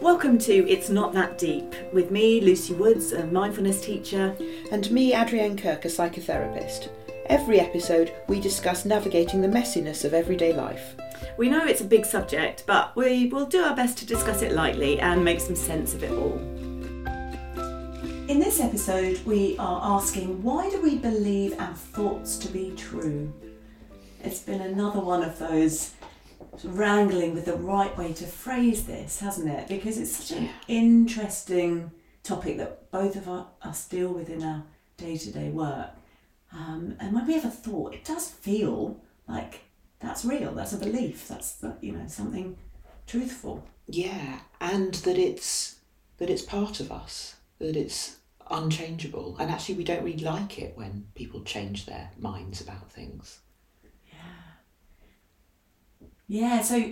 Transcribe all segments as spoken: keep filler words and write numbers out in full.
Welcome to It's Not That Deep, with me, Lucy Woods, a mindfulness teacher. And me, Adrienne Kirk, a psychotherapist. Every episode, we discuss navigating the messiness of everyday life. We know it's a big subject, but we will do our best to discuss it lightly and make some sense of it all. In this episode, we are asking, why do we believe our thoughts to be true? It's been another one of those wrangling with the right way to phrase this, hasn't it? Because it's such an interesting topic that both of us deal with in our day-to-day work. Um, and when we have a thought, it does feel like that's real, that's a belief, that's, you know, something truthful. Yeah, and that it's that it's part of us, that it's unchangeable. And actually we don't really like it when people change their minds about things. Yeah, so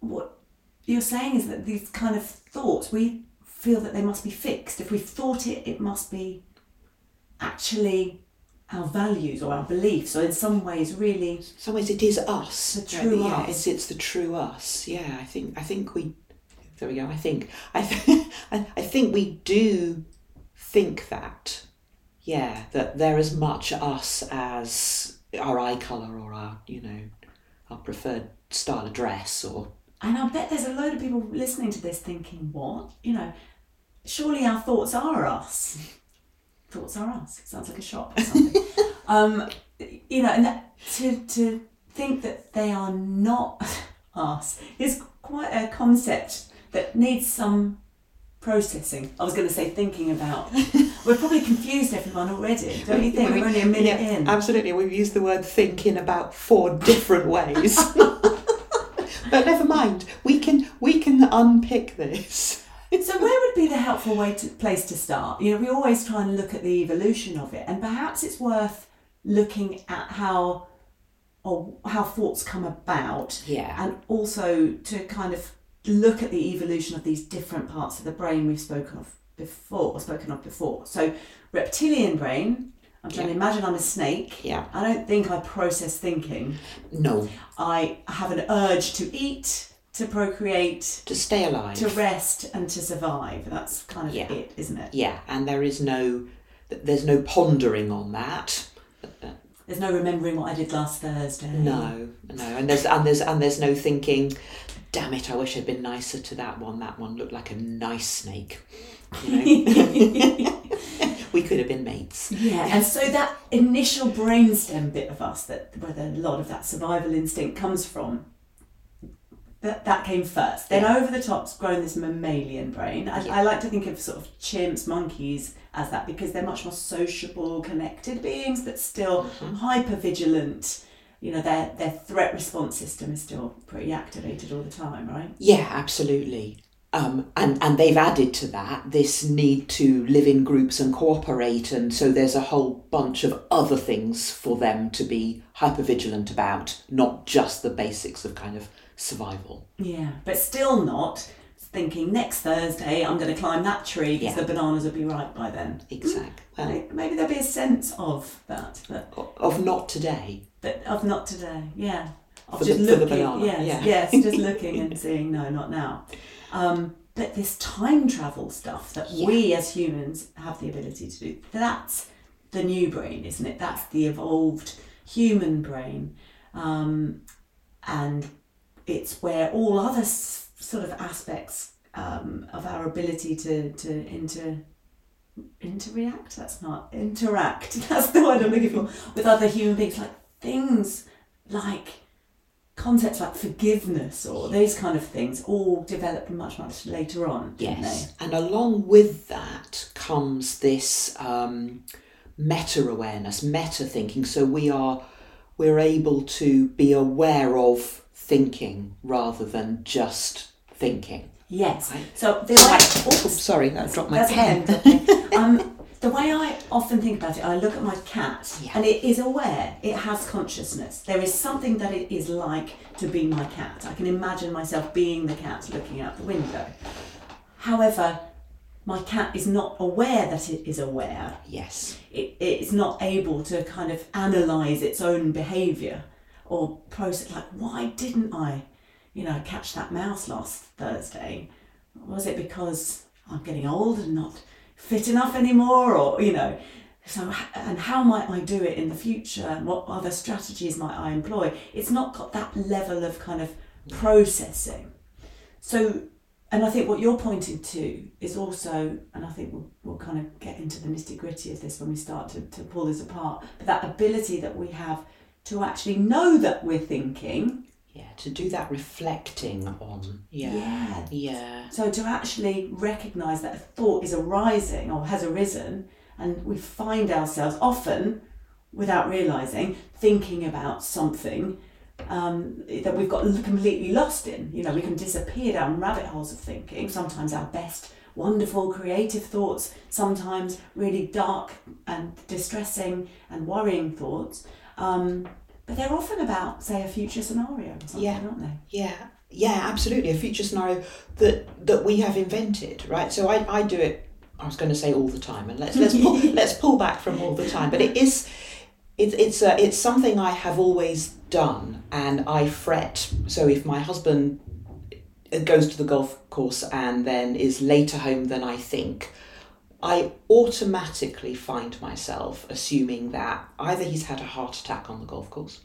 what you're saying is that these kind of thoughts, we feel that they must be fixed. If we thought it, it must be actually our values or our beliefs, or in some ways really... In some ways it is us. The true yeah, us. Yeah, it's, it's the true us. Yeah, I think I think we... There we go. I think I, th- I think we do think that, yeah, that they're as much us as our eye colour or our, you know, our preferred style of dress or... And I bet there's a load of people listening to this thinking, what? You know, surely our thoughts are us. Thoughts are us. It sounds like a shop or something. um, you know, and that, to, to think that they are not us is quite a concept that needs some processing. I was going to say thinking about. We're probably confused everyone already, don't you think? We're only a minute yeah, in. Absolutely, we've used the word think in about four different ways. But never mind, we can we can unpick this. So where would be the helpful way to, place to start? You know, we always try and look at the evolution of it, and perhaps it's worth looking at how or how thoughts come about, yeah, and also to kind of look at the evolution of these different parts of the brain we've spoken of before, or spoken of before. So reptilian brain, I'm trying yeah. to imagine I'm a snake. Yeah. I don't think I process thinking. No. I have an urge to eat, to procreate. To stay alive. To rest and to survive. That's kind of yeah. it, isn't it? Yeah, and there is no, there's no pondering on that. There's no remembering what I did last Thursday. No, no, and there's and there's and there's no thinking, damn it, I wish I'd been nicer to that one. That one looked like a nice snake. You know? We could have been mates. Yeah, and so that initial brainstem bit of us, that where the, a lot of that survival instinct comes from, that that came first. Then yeah. over the top's grown this mammalian brain. I, yeah. I like to think of sort of chimps, monkeys as that, because they're much more sociable, connected beings, but still mm-hmm. hyper-vigilant. You know, their their threat response system is still pretty activated all the time, right? Yeah, absolutely. Um, and, and they've added to that this need to live in groups and cooperate, and so there's a whole bunch of other things for them to be hypervigilant about, not just the basics of kind of survival. Yeah, but still not thinking next Thursday I'm going to climb that tree because yeah. the bananas will be ripe by then. Exactly. Mm, well, maybe there'll be a sense of that. But of not today. But of not today, yeah. Of for just the, looking, for the banana. Yes, yeah. yes, just looking and seeing, no, not now. Um, but this time travel stuff that yeah. we as humans have the ability to do, that's the new brain, isn't it? That's the evolved human brain. Um, and it's where all other s- sort of aspects um, of our ability to, to inter... Interact? That's not... Interact. That's the word I'm looking for. With other human beings, like things like... concepts like forgiveness or those kind of things all developed much, much later on. Yes, and along with that comes this um, meta-awareness, meta-thinking. So we are, we're able to be aware of thinking rather than just thinking. Yes. Right? So the way, oops, oh, sorry, I dropped my pen. um, the way I often think about it, I look at my cat yeah. and it is aware, it has consciousness. There is something that it is like to be my cat. I can imagine myself being the cat looking out the window. However, my cat is not aware that it is aware. Yes. It, it's not able to kind of analyse its own behaviour or process, like, why didn't I? you know, catch that mouse last Thursday? Was it because I'm getting old and not fit enough anymore? Or, you know, so, and how might I do it in the future? And what other strategies might I employ? It's not got that level of kind of processing. So, and I think what you're pointing to is also, and I think we'll, we'll kind of get into the nitty gritty of this when we start to, to pull this apart, but that ability that we have to actually know that we're thinking. Yeah, to do that reflecting on. Yeah. Yeah. yeah. So to actually recognise that a thought is arising or has arisen, and we find ourselves often, without realising, thinking about something Um, that we've got completely lost in. You know, we can disappear down rabbit holes of thinking, sometimes our best wonderful creative thoughts, sometimes really dark and distressing and worrying thoughts, um, but they're often about, say, a future scenario or something, yeah. aren't they? Yeah, yeah, absolutely, a future scenario that that we have invented, right? So I, I do it, I was going to say all the time, and let's let's pull, let's pull back from all the time, but it is It, it's uh, it's something I have always done, and I fret. So if my husband goes to the golf course and then is later home than I think, I automatically find myself assuming that either he's had a heart attack on the golf course,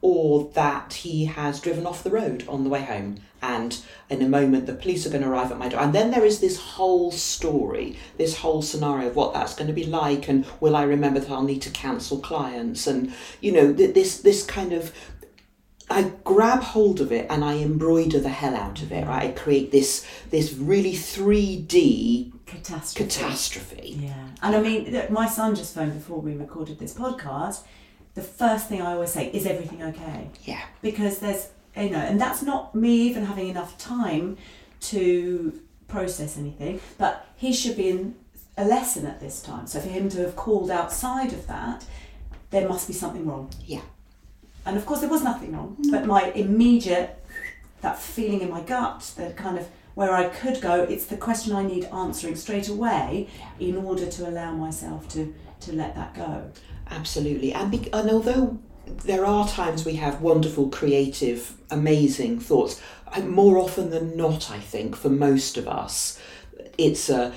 or that he has driven off the road on the way home, and in a moment the police are going to arrive at my door. And then there is this whole story, this whole scenario of what that's going to be like, and will I remember that I'll need to cancel clients, and, you know, this this kind of, I grab hold of it and I embroider the hell out of it, right? I create this this really three D catastrophe. catastrophe. Yeah. And I mean, my son just phoned before we recorded this podcast. The first thing I always say, is everything okay? Yeah. Because there's, you know, and that's not me even having enough time to process anything, but he should be in a lesson at this time. So for him to have called outside of that, there must be something wrong. Yeah. And of course there was nothing wrong, but my immediate, that feeling in my gut, the kind of where I could go, it's the question I need answering straight away yeah. in order to allow myself to, to let that go. Absolutely. And, be, and although there are times we have wonderful, creative, amazing thoughts, more often than not, I think, for most of us, it's a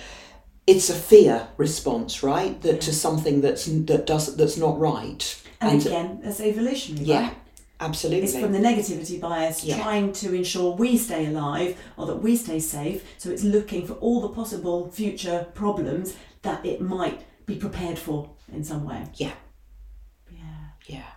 it's a fear response, right? That yeah. to something that's that does that's not right. And, and again, that's evolutionary. Yeah, right? Absolutely. It's from the negativity bias, yeah. trying to ensure we stay alive or that we stay safe. So it's looking for all the possible future problems that it might be prepared for in some way. Yeah. Yeah. Yeah.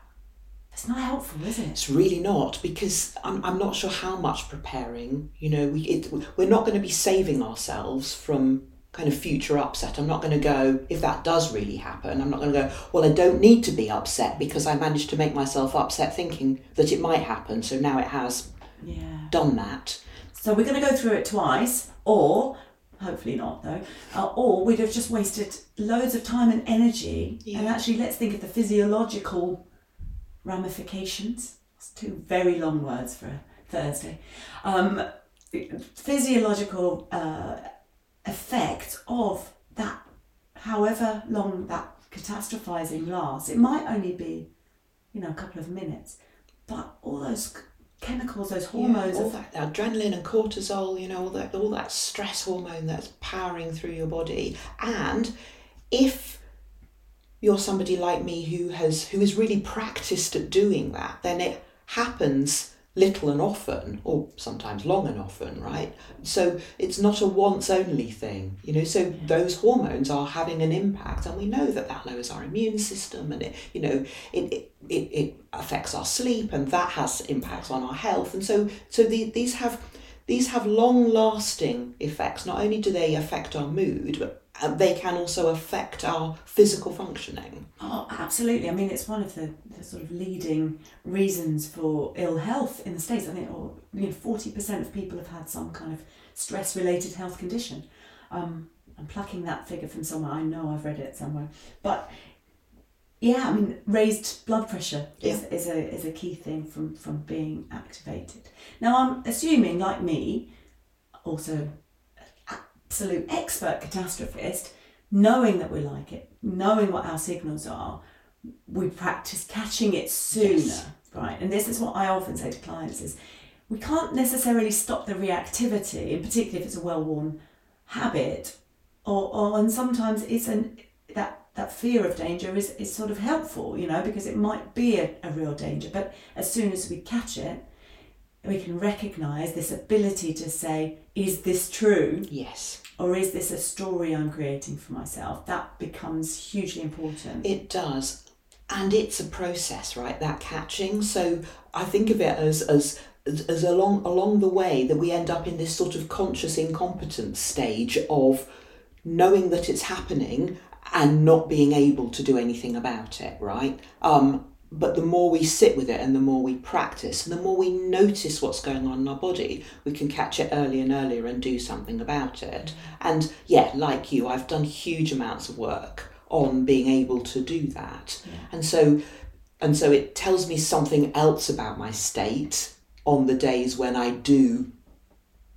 It's not helpful, is it? It's really not, because I'm I'm not sure how much preparing, you know, we it, we're not going to be saving ourselves from kind of future upset. I'm not going to go, if that does really happen, I'm not going to go, well, I don't need to be upset because I managed to make myself upset thinking that it might happen, so now it has yeah. done that. So we're going to go through it twice, or hopefully not though, uh, or we'd have just wasted loads of time and energy. Yeah. And actually, let's think of the physiological ramifications. That's two very long words for a Thursday. Um, physiological uh, effects of that, however long that catastrophising lasts. It might only be, you know, a couple of minutes, but all those chemicals, those hormones, yeah, all that, that adrenaline and cortisol, you know, all that all that stress hormone that's powering through your body. And if you're somebody like me who has who is really practiced at doing that, then it happens little and often, or sometimes long and often, right? So it's not a once only thing, you know. So yeah. those hormones are having an impact, and we know that that lowers our immune system, and it, you know, it it, it, it affects our sleep, and that has impacts on our health. And so so the, these have these have long lasting effects. Not only do they affect our mood, but they can also affect our physical functioning. Oh, absolutely. I mean, it's one of the, the sort of leading reasons for ill health in the States. I think, or, you know, forty percent of people have had some kind of stress-related health condition. Um, I'm plucking that figure from somewhere. I know I've read it somewhere. But, yeah, I mean, raised blood pressure is, yeah. is, a, is a key thing from, from being activated. Now, I'm assuming, like me, also absolute expert catastrophist, knowing that we like it, knowing what our signals are, we practice catching it sooner, yes. right? And this is what I often say to clients is, we can't necessarily stop the reactivity, in particular if it's a well-worn habit, or, or and sometimes it's an that that fear of danger is, is sort of helpful, you know, because it might be a, a real danger. But as soon as we catch it, we can recognise this ability to say, is this true? Yes. Or is this a story I'm creating for myself? That becomes hugely important. It does. And it's a process, right, that catching. So I think of it as as as along along the way that we end up in this sort of conscious incompetence stage of knowing that it's happening and not being able to do anything about it, right? Um, but the more we sit with it and the more we practice and the more we notice what's going on in our body, we can catch it earlier and earlier and do something about it. And yeah, like you, I've done huge amounts of work on being able to do that. Yeah. And so, and so it tells me something else about my state on the days when I do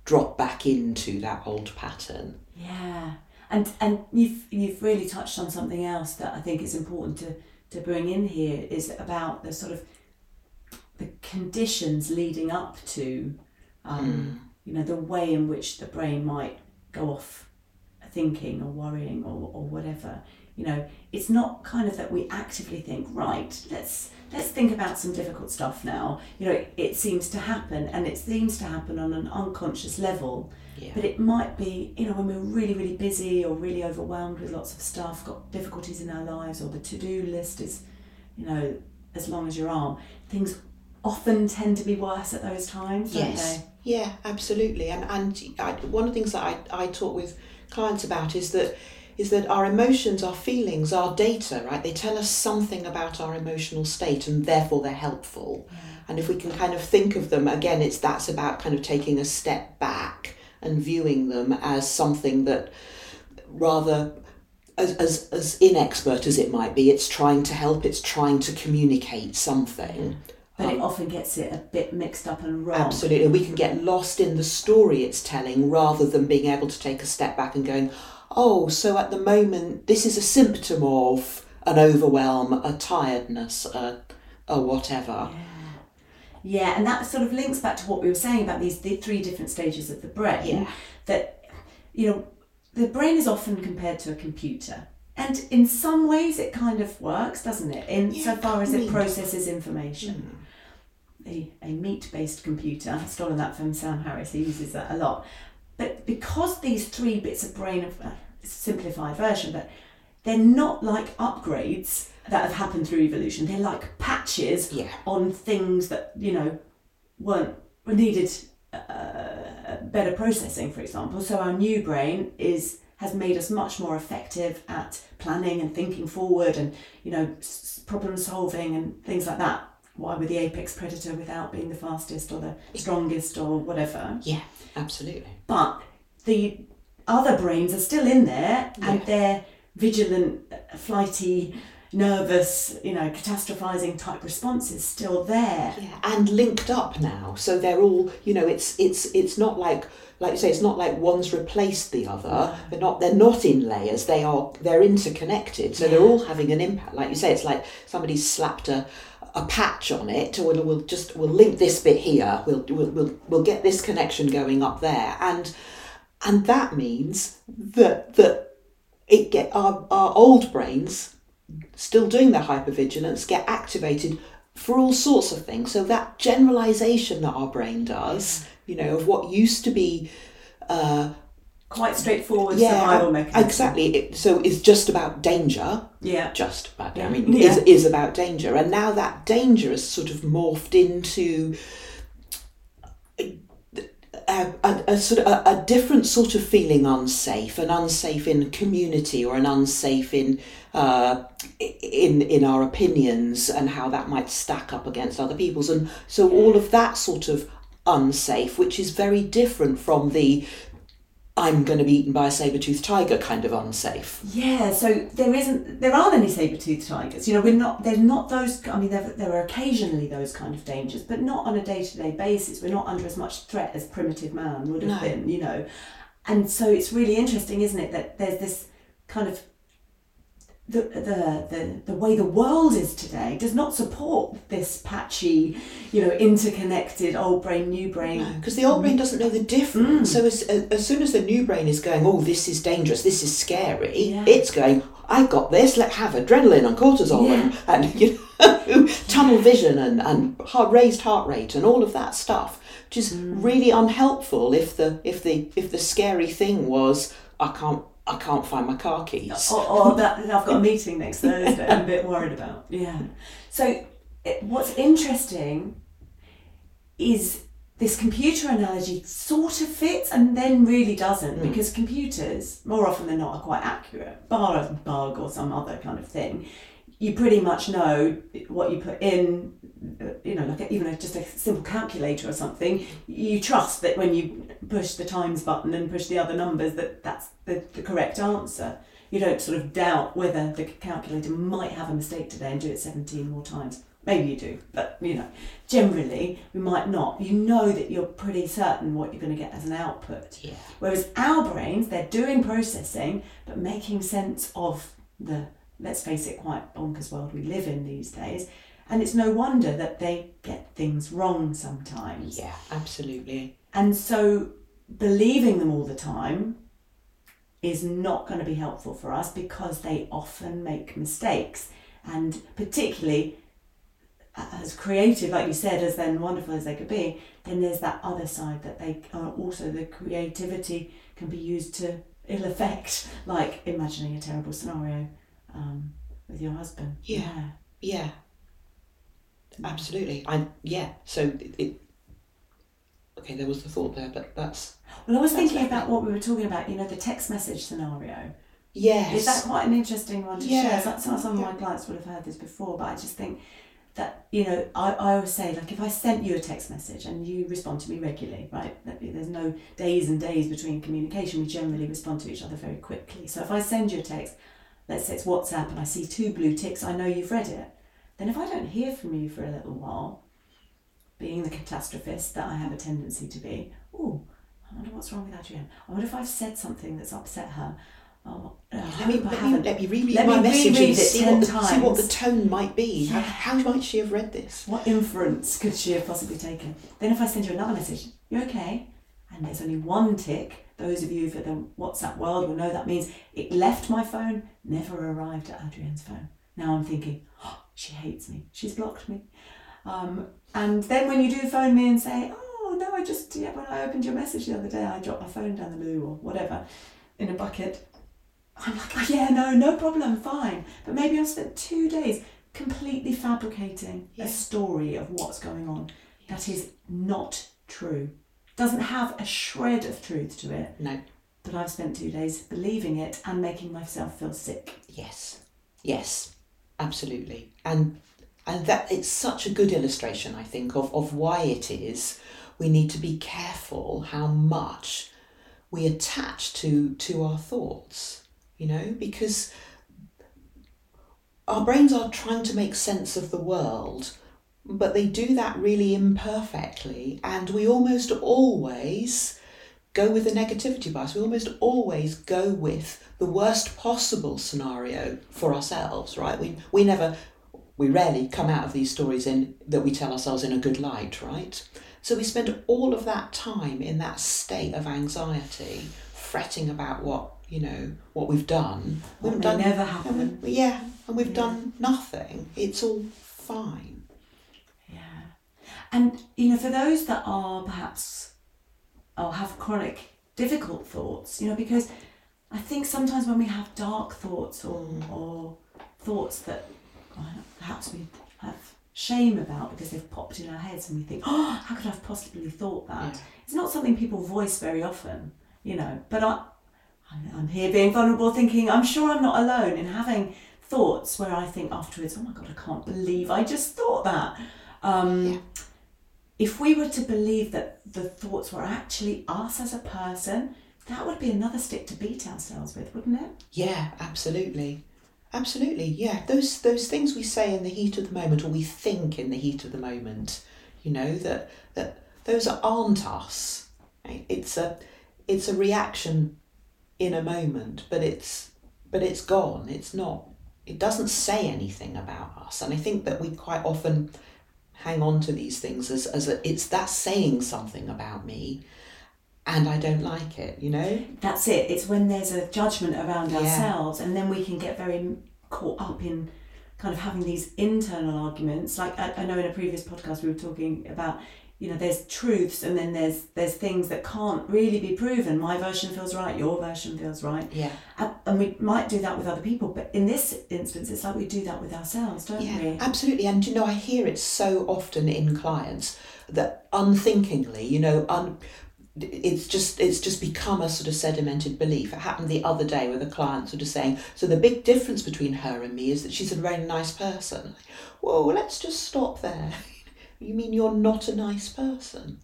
drop back into that old pattern. Yeah. And and you've you've really touched on something else that I think is important to, to bring in here, is about the sort of the conditions leading up to, um, mm. you know, the way in which the brain might go off thinking or worrying or, or whatever. You know, it's not kind of that we actively think, right, let's let's think about some difficult stuff now. You know, it, it seems to happen, and it seems to happen on an unconscious level. Yeah. But it might be, you know, when we're really, really busy or really overwhelmed with lots of stuff, got difficulties in our lives, or the to-do list is, you know, as long as your arm, things often tend to be worse at those times, yes. don't they? Yeah, absolutely. And and I, one of the things that I, I talk with clients about is that is that our emotions, our feelings, our data, right? They tell us something about our emotional state, and therefore they're helpful. Yeah. And if we can kind of think of them, again, it's that's about kind of taking a step back and viewing them as something that, rather as, as as inexpert as it might be, it's trying to help, it's trying to communicate something. But um, it often gets it a bit mixed up and wrong. Absolutely. We can get lost in the story it's telling rather than being able to take a step back and going, oh, so at the moment, this is a symptom of an overwhelm, a tiredness, a, a whatever. Yeah. Yeah, and that sort of links back to what we were saying about these the three different stages of the brain. Yeah. That, you know, the brain is often compared to a computer. And in some ways it kind of works, doesn't it? In yeah, so far as it processes information. Mm. A, a meat-based computer. I've stolen that from Sam Harris. He uses that a lot. But because these three bits of brain, of uh, simplified version, but they're not like upgrades that have happened through evolution. They're like patches yeah. on things that, you know, weren't needed uh, better processing, for example. So our new brain is has made us much more effective at planning and thinking forward and, you know, s- problem solving and things like that. Why we're the apex predator without being the fastest or the strongest or whatever. Yeah, absolutely. But the other brains are still in there and yeah. they're vigilant, flighty, nervous, you know, catastrophizing type responses still there. Yeah, and linked up now. So they're all, you know, it's it's it's not like like you say, it's not like one's replaced the other. They're not they're not in layers. They are they're interconnected. So yeah. they're all having an impact. Like you say, it's like somebody slapped a a patch on it, or we'll just we'll link this bit here. We'll we'll we'll, we'll get this connection going up there. And and that means that that it get our, our old brains still doing their hypervigilance get activated for all sorts of things. So that generalization that our brain does, you know, of what used to be uh, quite straightforward yeah, survival mechanism. Exactly. It, so it's just about danger. Yeah. Just about. I mean, yeah. is is about danger, and now that danger is sort of morphed into A, a, a sort of a, a different sort of feeling unsafe, an unsafe in community, or an unsafe in uh, in in our opinions and how that might stack up against other people's, and so all of that sort of unsafe, which is very different from the I'm going to be eaten by a saber-toothed tiger kind of unsafe. Yeah, so there isn't, there aren't any saber-toothed tigers. You know, we're not, they're not those, I mean, there, there are occasionally those kind of dangers, but not on a day-to-day basis. We're not under as much threat as primitive man would have no. been, you know. And so it's really interesting, isn't it, that there's this kind of the, the the the way the world is today does not support this patchy, you know, interconnected old brain, new brain. Because no, the old mm. brain doesn't know the difference. Mm. So as, as soon as the new brain is going, oh, this is dangerous, this is scary, yeah. it's going, I've got this, let's have adrenaline and cortisol yeah. and, and, you know, tunnel vision and, and raised heart rate and all of that stuff, which is mm. really unhelpful if the if the if the scary thing was I can't I can't find my car keys. Or, or that I've got a meeting next Thursday I'm a bit worried about. Yeah. So it, what's interesting is this computer analogy sort of fits and then really doesn't, mm. because computers, more often than not, are quite accurate. Bar a bug or some other kind of thing, you pretty much know what you put in, you know, like even a, just a simple calculator or something, you trust that when you push the times button and push the other numbers that that's the, the correct answer. You don't sort of doubt whether the calculator might have a mistake today and do it seventeen more times. Maybe you do, but, you know, generally we might not. You know that you're pretty certain what you're going to get as an output. Yeah. Whereas our brains, they're doing processing, but making sense of the, let's face it, quite bonkers world we live in these days. And it's no wonder that they get things wrong sometimes. Yeah, absolutely. And so believing them all the time is not going to be helpful for us because they often make mistakes. And particularly as creative, like you said, as then wonderful as they could be, then there's that other side that they are also, the creativity can be used to ill effect, like imagining a terrible scenario um, with your husband. Yeah, yeah. yeah. Absolutely. I yeah. So it, it. Okay, there was the thought there, but that's. Well, I was thinking about that. What we were talking about. You know, the text message scenario. Yes. Is that quite an interesting one to yeah. share? That's not, some yeah. of my clients would have heard this before, but I just think that, you know, I, I always say, like, if I sent you a text message and you respond to me regularly, right? There's no days and days between communication. We generally respond to each other very quickly. So if I send you a text, let's say it's WhatsApp, and I see two blue ticks, I know you've read it. Then if I don't hear from you for a little while, being the catastrophist that I have a tendency to be, oh, I wonder what's wrong with Adrienne. I wonder if I've said something that's upset her. Oh, uh, let, me, let, me, let me reread let my me message and see what, the, see what the tone might be. Yeah. How, how might she have read this? What inference could she have possibly taken? Then if I send you another message, you okay? And there's only one tick. Those of you for the WhatsApp world will know that means it left my phone, never arrived at Adrienne's phone. Now I'm thinking, oh, she hates me. She's blocked me. Um, and then when you do phone me and say, oh, no, I just, yeah, when I opened your message the other day, I dropped my phone down the loo or whatever in a bucket. I'm like, oh, yeah, no, no problem, fine. But maybe I've spent two days completely fabricating yeah. a story of what's going on. Yes. That is not true. Doesn't have a shred of truth to it. No. But I've spent two days believing it and making myself feel sick. Yes. Yes. Absolutely. And and that it's such a good illustration, I think, of, of why it is we need to be careful how much we attach to to our thoughts, you know, because our brains are trying to make sense of the world, but they do that really imperfectly, and we almost always go with the negativity bias. We almost always go with the worst possible scenario for ourselves, right? We we never, we rarely come out of these stories in that we tell ourselves in a good light, right? So we spend all of that time in that state of anxiety, fretting about what, you know, what we've done. What we've done never happened. Yeah, and we've yeah. done nothing. It's all fine. Yeah. And, you know, for those that are perhaps, or have chronic difficult thoughts, you know, because I think sometimes when we have dark thoughts or mm. or thoughts that well, perhaps we have shame about because they've popped in our heads and we think, oh, how could I have possibly thought that? Yeah. It's not something people voice very often, you know, but I, I'm here being vulnerable thinking I'm sure I'm not alone in having thoughts where I think afterwards, oh my God, I can't believe I just thought that. Um, yeah. If we were to believe that the thoughts were actually us as a person, that would be another stick to beat ourselves with, wouldn't it? Yeah, absolutely. Absolutely, yeah. Those those things we say in the heat of the moment, or we think in the heat of the moment, you know, that that those aren't us. Right? It's a it's a reaction in a moment, but it's but it's gone. It's not it doesn't say anything about us. And I think that we quite often hang on to these things as, as a, it's that saying something about me and I don't like it, you know? That's it. It's when there's a judgment around yeah. ourselves, and then we can get very caught up in kind of having these internal arguments. Like I, I know in a previous podcast we were talking about, you know, there's truths and then there's there's things that can't really be proven. My version feels right, your version feels right. Yeah. And, and we might do that with other people, but in this instance, it's like we do that with ourselves, don't yeah, we? Absolutely. And, you know, I hear it so often in clients that unthinkingly, you know, un, it's just it's just become a sort of sedimented belief. It happened the other day with a client sort of saying, so the big difference between her and me is that she's a very nice person. Like, whoa, let's just stop there. You mean you're not a nice person?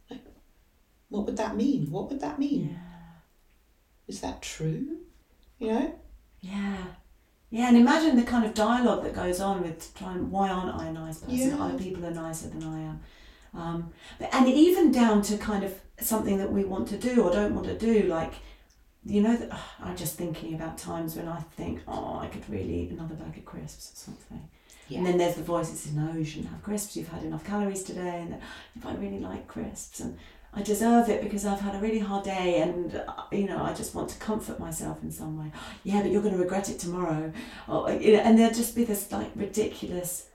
What would that mean? What would that mean? Yeah. Is that true? You know? Yeah. Yeah, and imagine the kind of dialogue that goes on with trying, why aren't I a nice person? Yeah. Other people are nicer than I am. Um, but, and even down to kind of something that we want to do or don't want to do, like, you know, that, oh, I'm just thinking about times when I think, oh, I could really eat another bag of crisps or something. Yeah. And then there's the voice that says, no, you shouldn't have crisps, you've had enough calories today, and if I really like crisps, and I deserve it because I've had a really hard day, and, you know, I just want to comfort myself in some way. Yeah, but you're going to regret it tomorrow. Or, you know, and there'll just be this, like, ridiculous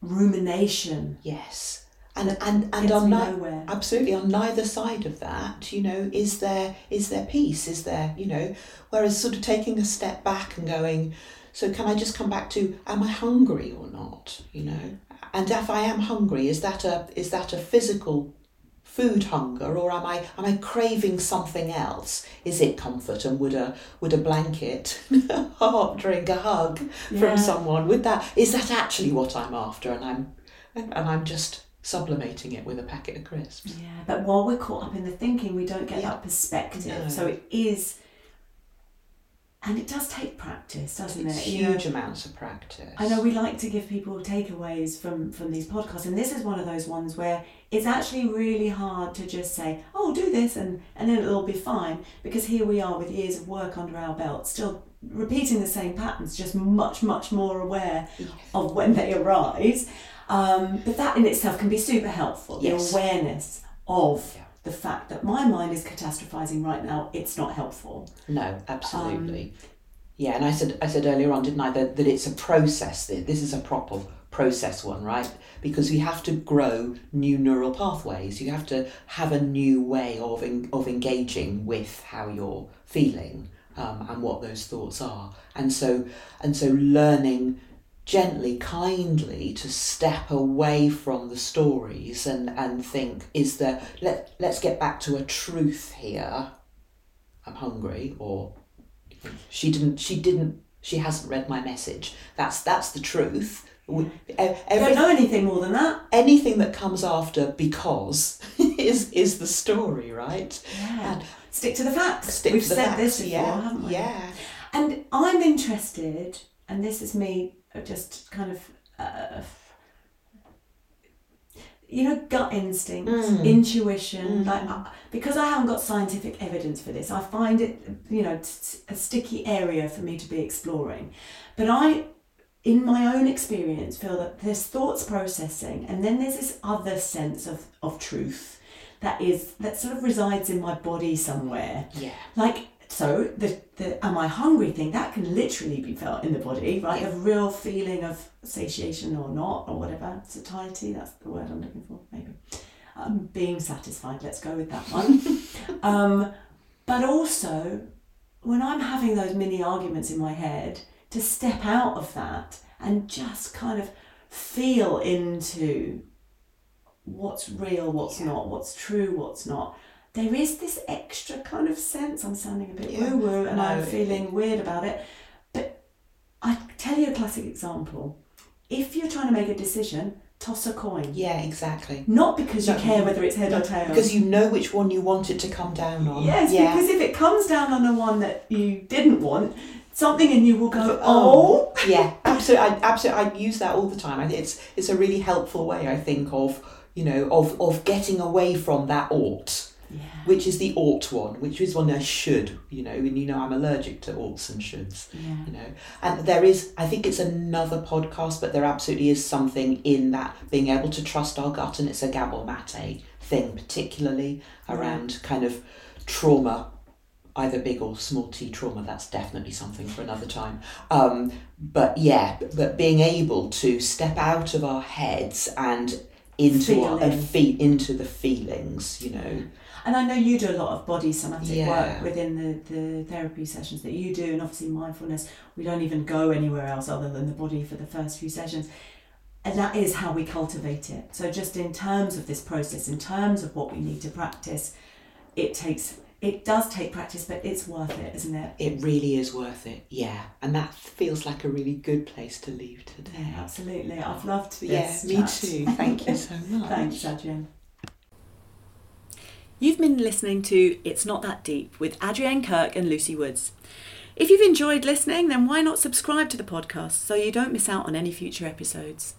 rumination. Yes. And and, and on nowhere. Absolutely, on neither side of that, you know, is there is there peace? Is there, you know, whereas sort of taking a step back and going, so can I just come back to, am I hungry or not, you know? And if I am hungry, is that a is that a physical food hunger, or am I am I craving something else? Is it comfort, and would a would a blanket, a hot drink, a hug yeah. from someone, would that, is that actually what I'm after, and I'm and I'm just sublimating it with a packet of crisps? Yeah, but while we're caught up in the thinking, we don't get yeah. that perspective. No. So it is... And it does take practice, doesn't it's it? Huge you know, amounts of practice. I know we like to give people takeaways from, from these podcasts, and this is one of those ones where it's actually really hard to just say, oh, do this and, and then it'll be fine, because here we are with years of work under our belt, still repeating the same patterns, just much, much more aware yeah. of when they arise. Um, but that in itself can be super helpful, yes. the awareness of... Yeah. The fact that my mind is catastrophizing right now, it's not helpful. No, absolutely. Um, yeah, and I said I said earlier on, didn't I, that, that it's a process. This is a proper process one, right? Because we have to grow new neural pathways. You have to have a new way of en- of engaging with how you're feeling um, and what those thoughts are. And so and so learning gently, kindly to step away from the stories and, and think, is there, let, let's get back to a truth here. I'm hungry, or she didn't, she didn't, she hasn't read my message. That's, that's the truth. We, every, don't know anything more than that. Anything that comes after because is, is the story, right? Yeah. And stick to the facts. Stick We've to the said facts. This before, yeah, haven't we? Yeah. And I'm interested, and this is me, just kind of, uh, you know, gut instincts, mm. intuition, mm. like uh, because I haven't got scientific evidence for this, I find it, you know, t- a sticky area for me to be exploring. But I, in my own experience, feel that there's thoughts processing, and then there's this other sense of, of truth that is that sort of resides in my body somewhere. Yeah. Like. So the, the am I hungry thing, that can literally be felt in the body, right? A real feeling of satiation or not, or whatever, satiety, that's the word I'm looking for, maybe. Um, being satisfied, let's go with that one. um, but also, when I'm having those mini arguments in my head, to step out of that and just kind of feel into what's real, what's yeah. not, what's true, what's not. There is this extra kind of sense, I'm sounding a bit yeah, woo-woo and no, I'm feeling it, weird about it, but I tell you a classic example. If you're trying to make a decision, toss a coin. Yeah, exactly. Not because you no, care whether it's head no, or tail. Because you know which one you want it to come down on. Yes, yeah. Because if it comes down on the one that you didn't want, something in you will go, oh. oh. Yeah, absolutely. I, absolutely. I use that all the time. It's, it's a really helpful way, I think, of, you know, of, of getting away from that ought. yeah. which is the ought one, which is one I should, you know, and you know I'm allergic to oughts and shoulds, yeah. you know. And there is, I think it's another podcast, but there absolutely is something in that being able to trust our gut, and it's a Gabor Maté thing, particularly around right. kind of trauma, either big or small t trauma. That's definitely something for another time. Um, but yeah, but being able to step out of our heads and into our, and feet into the feelings, you know. And I know you do a lot of body somatic yeah. work within the, the therapy sessions that you do, and obviously mindfulness. We don't even go anywhere else other than the body for the first few sessions. And that is how we cultivate it. So just in terms of this process, in terms of what we need to practice, it takes... It does take practice, but it's worth it, isn't it? It really is worth it, yeah. And that feels like a really good place to leave today. Yeah, absolutely. I've loved this. Yeah, me too. Thank you so much. Thanks, Adrienne. You've been listening to It's Not That Deep with Adrienne Kirk and Lucy Woods. If you've enjoyed listening, then why not subscribe to the podcast so you don't miss out on any future episodes?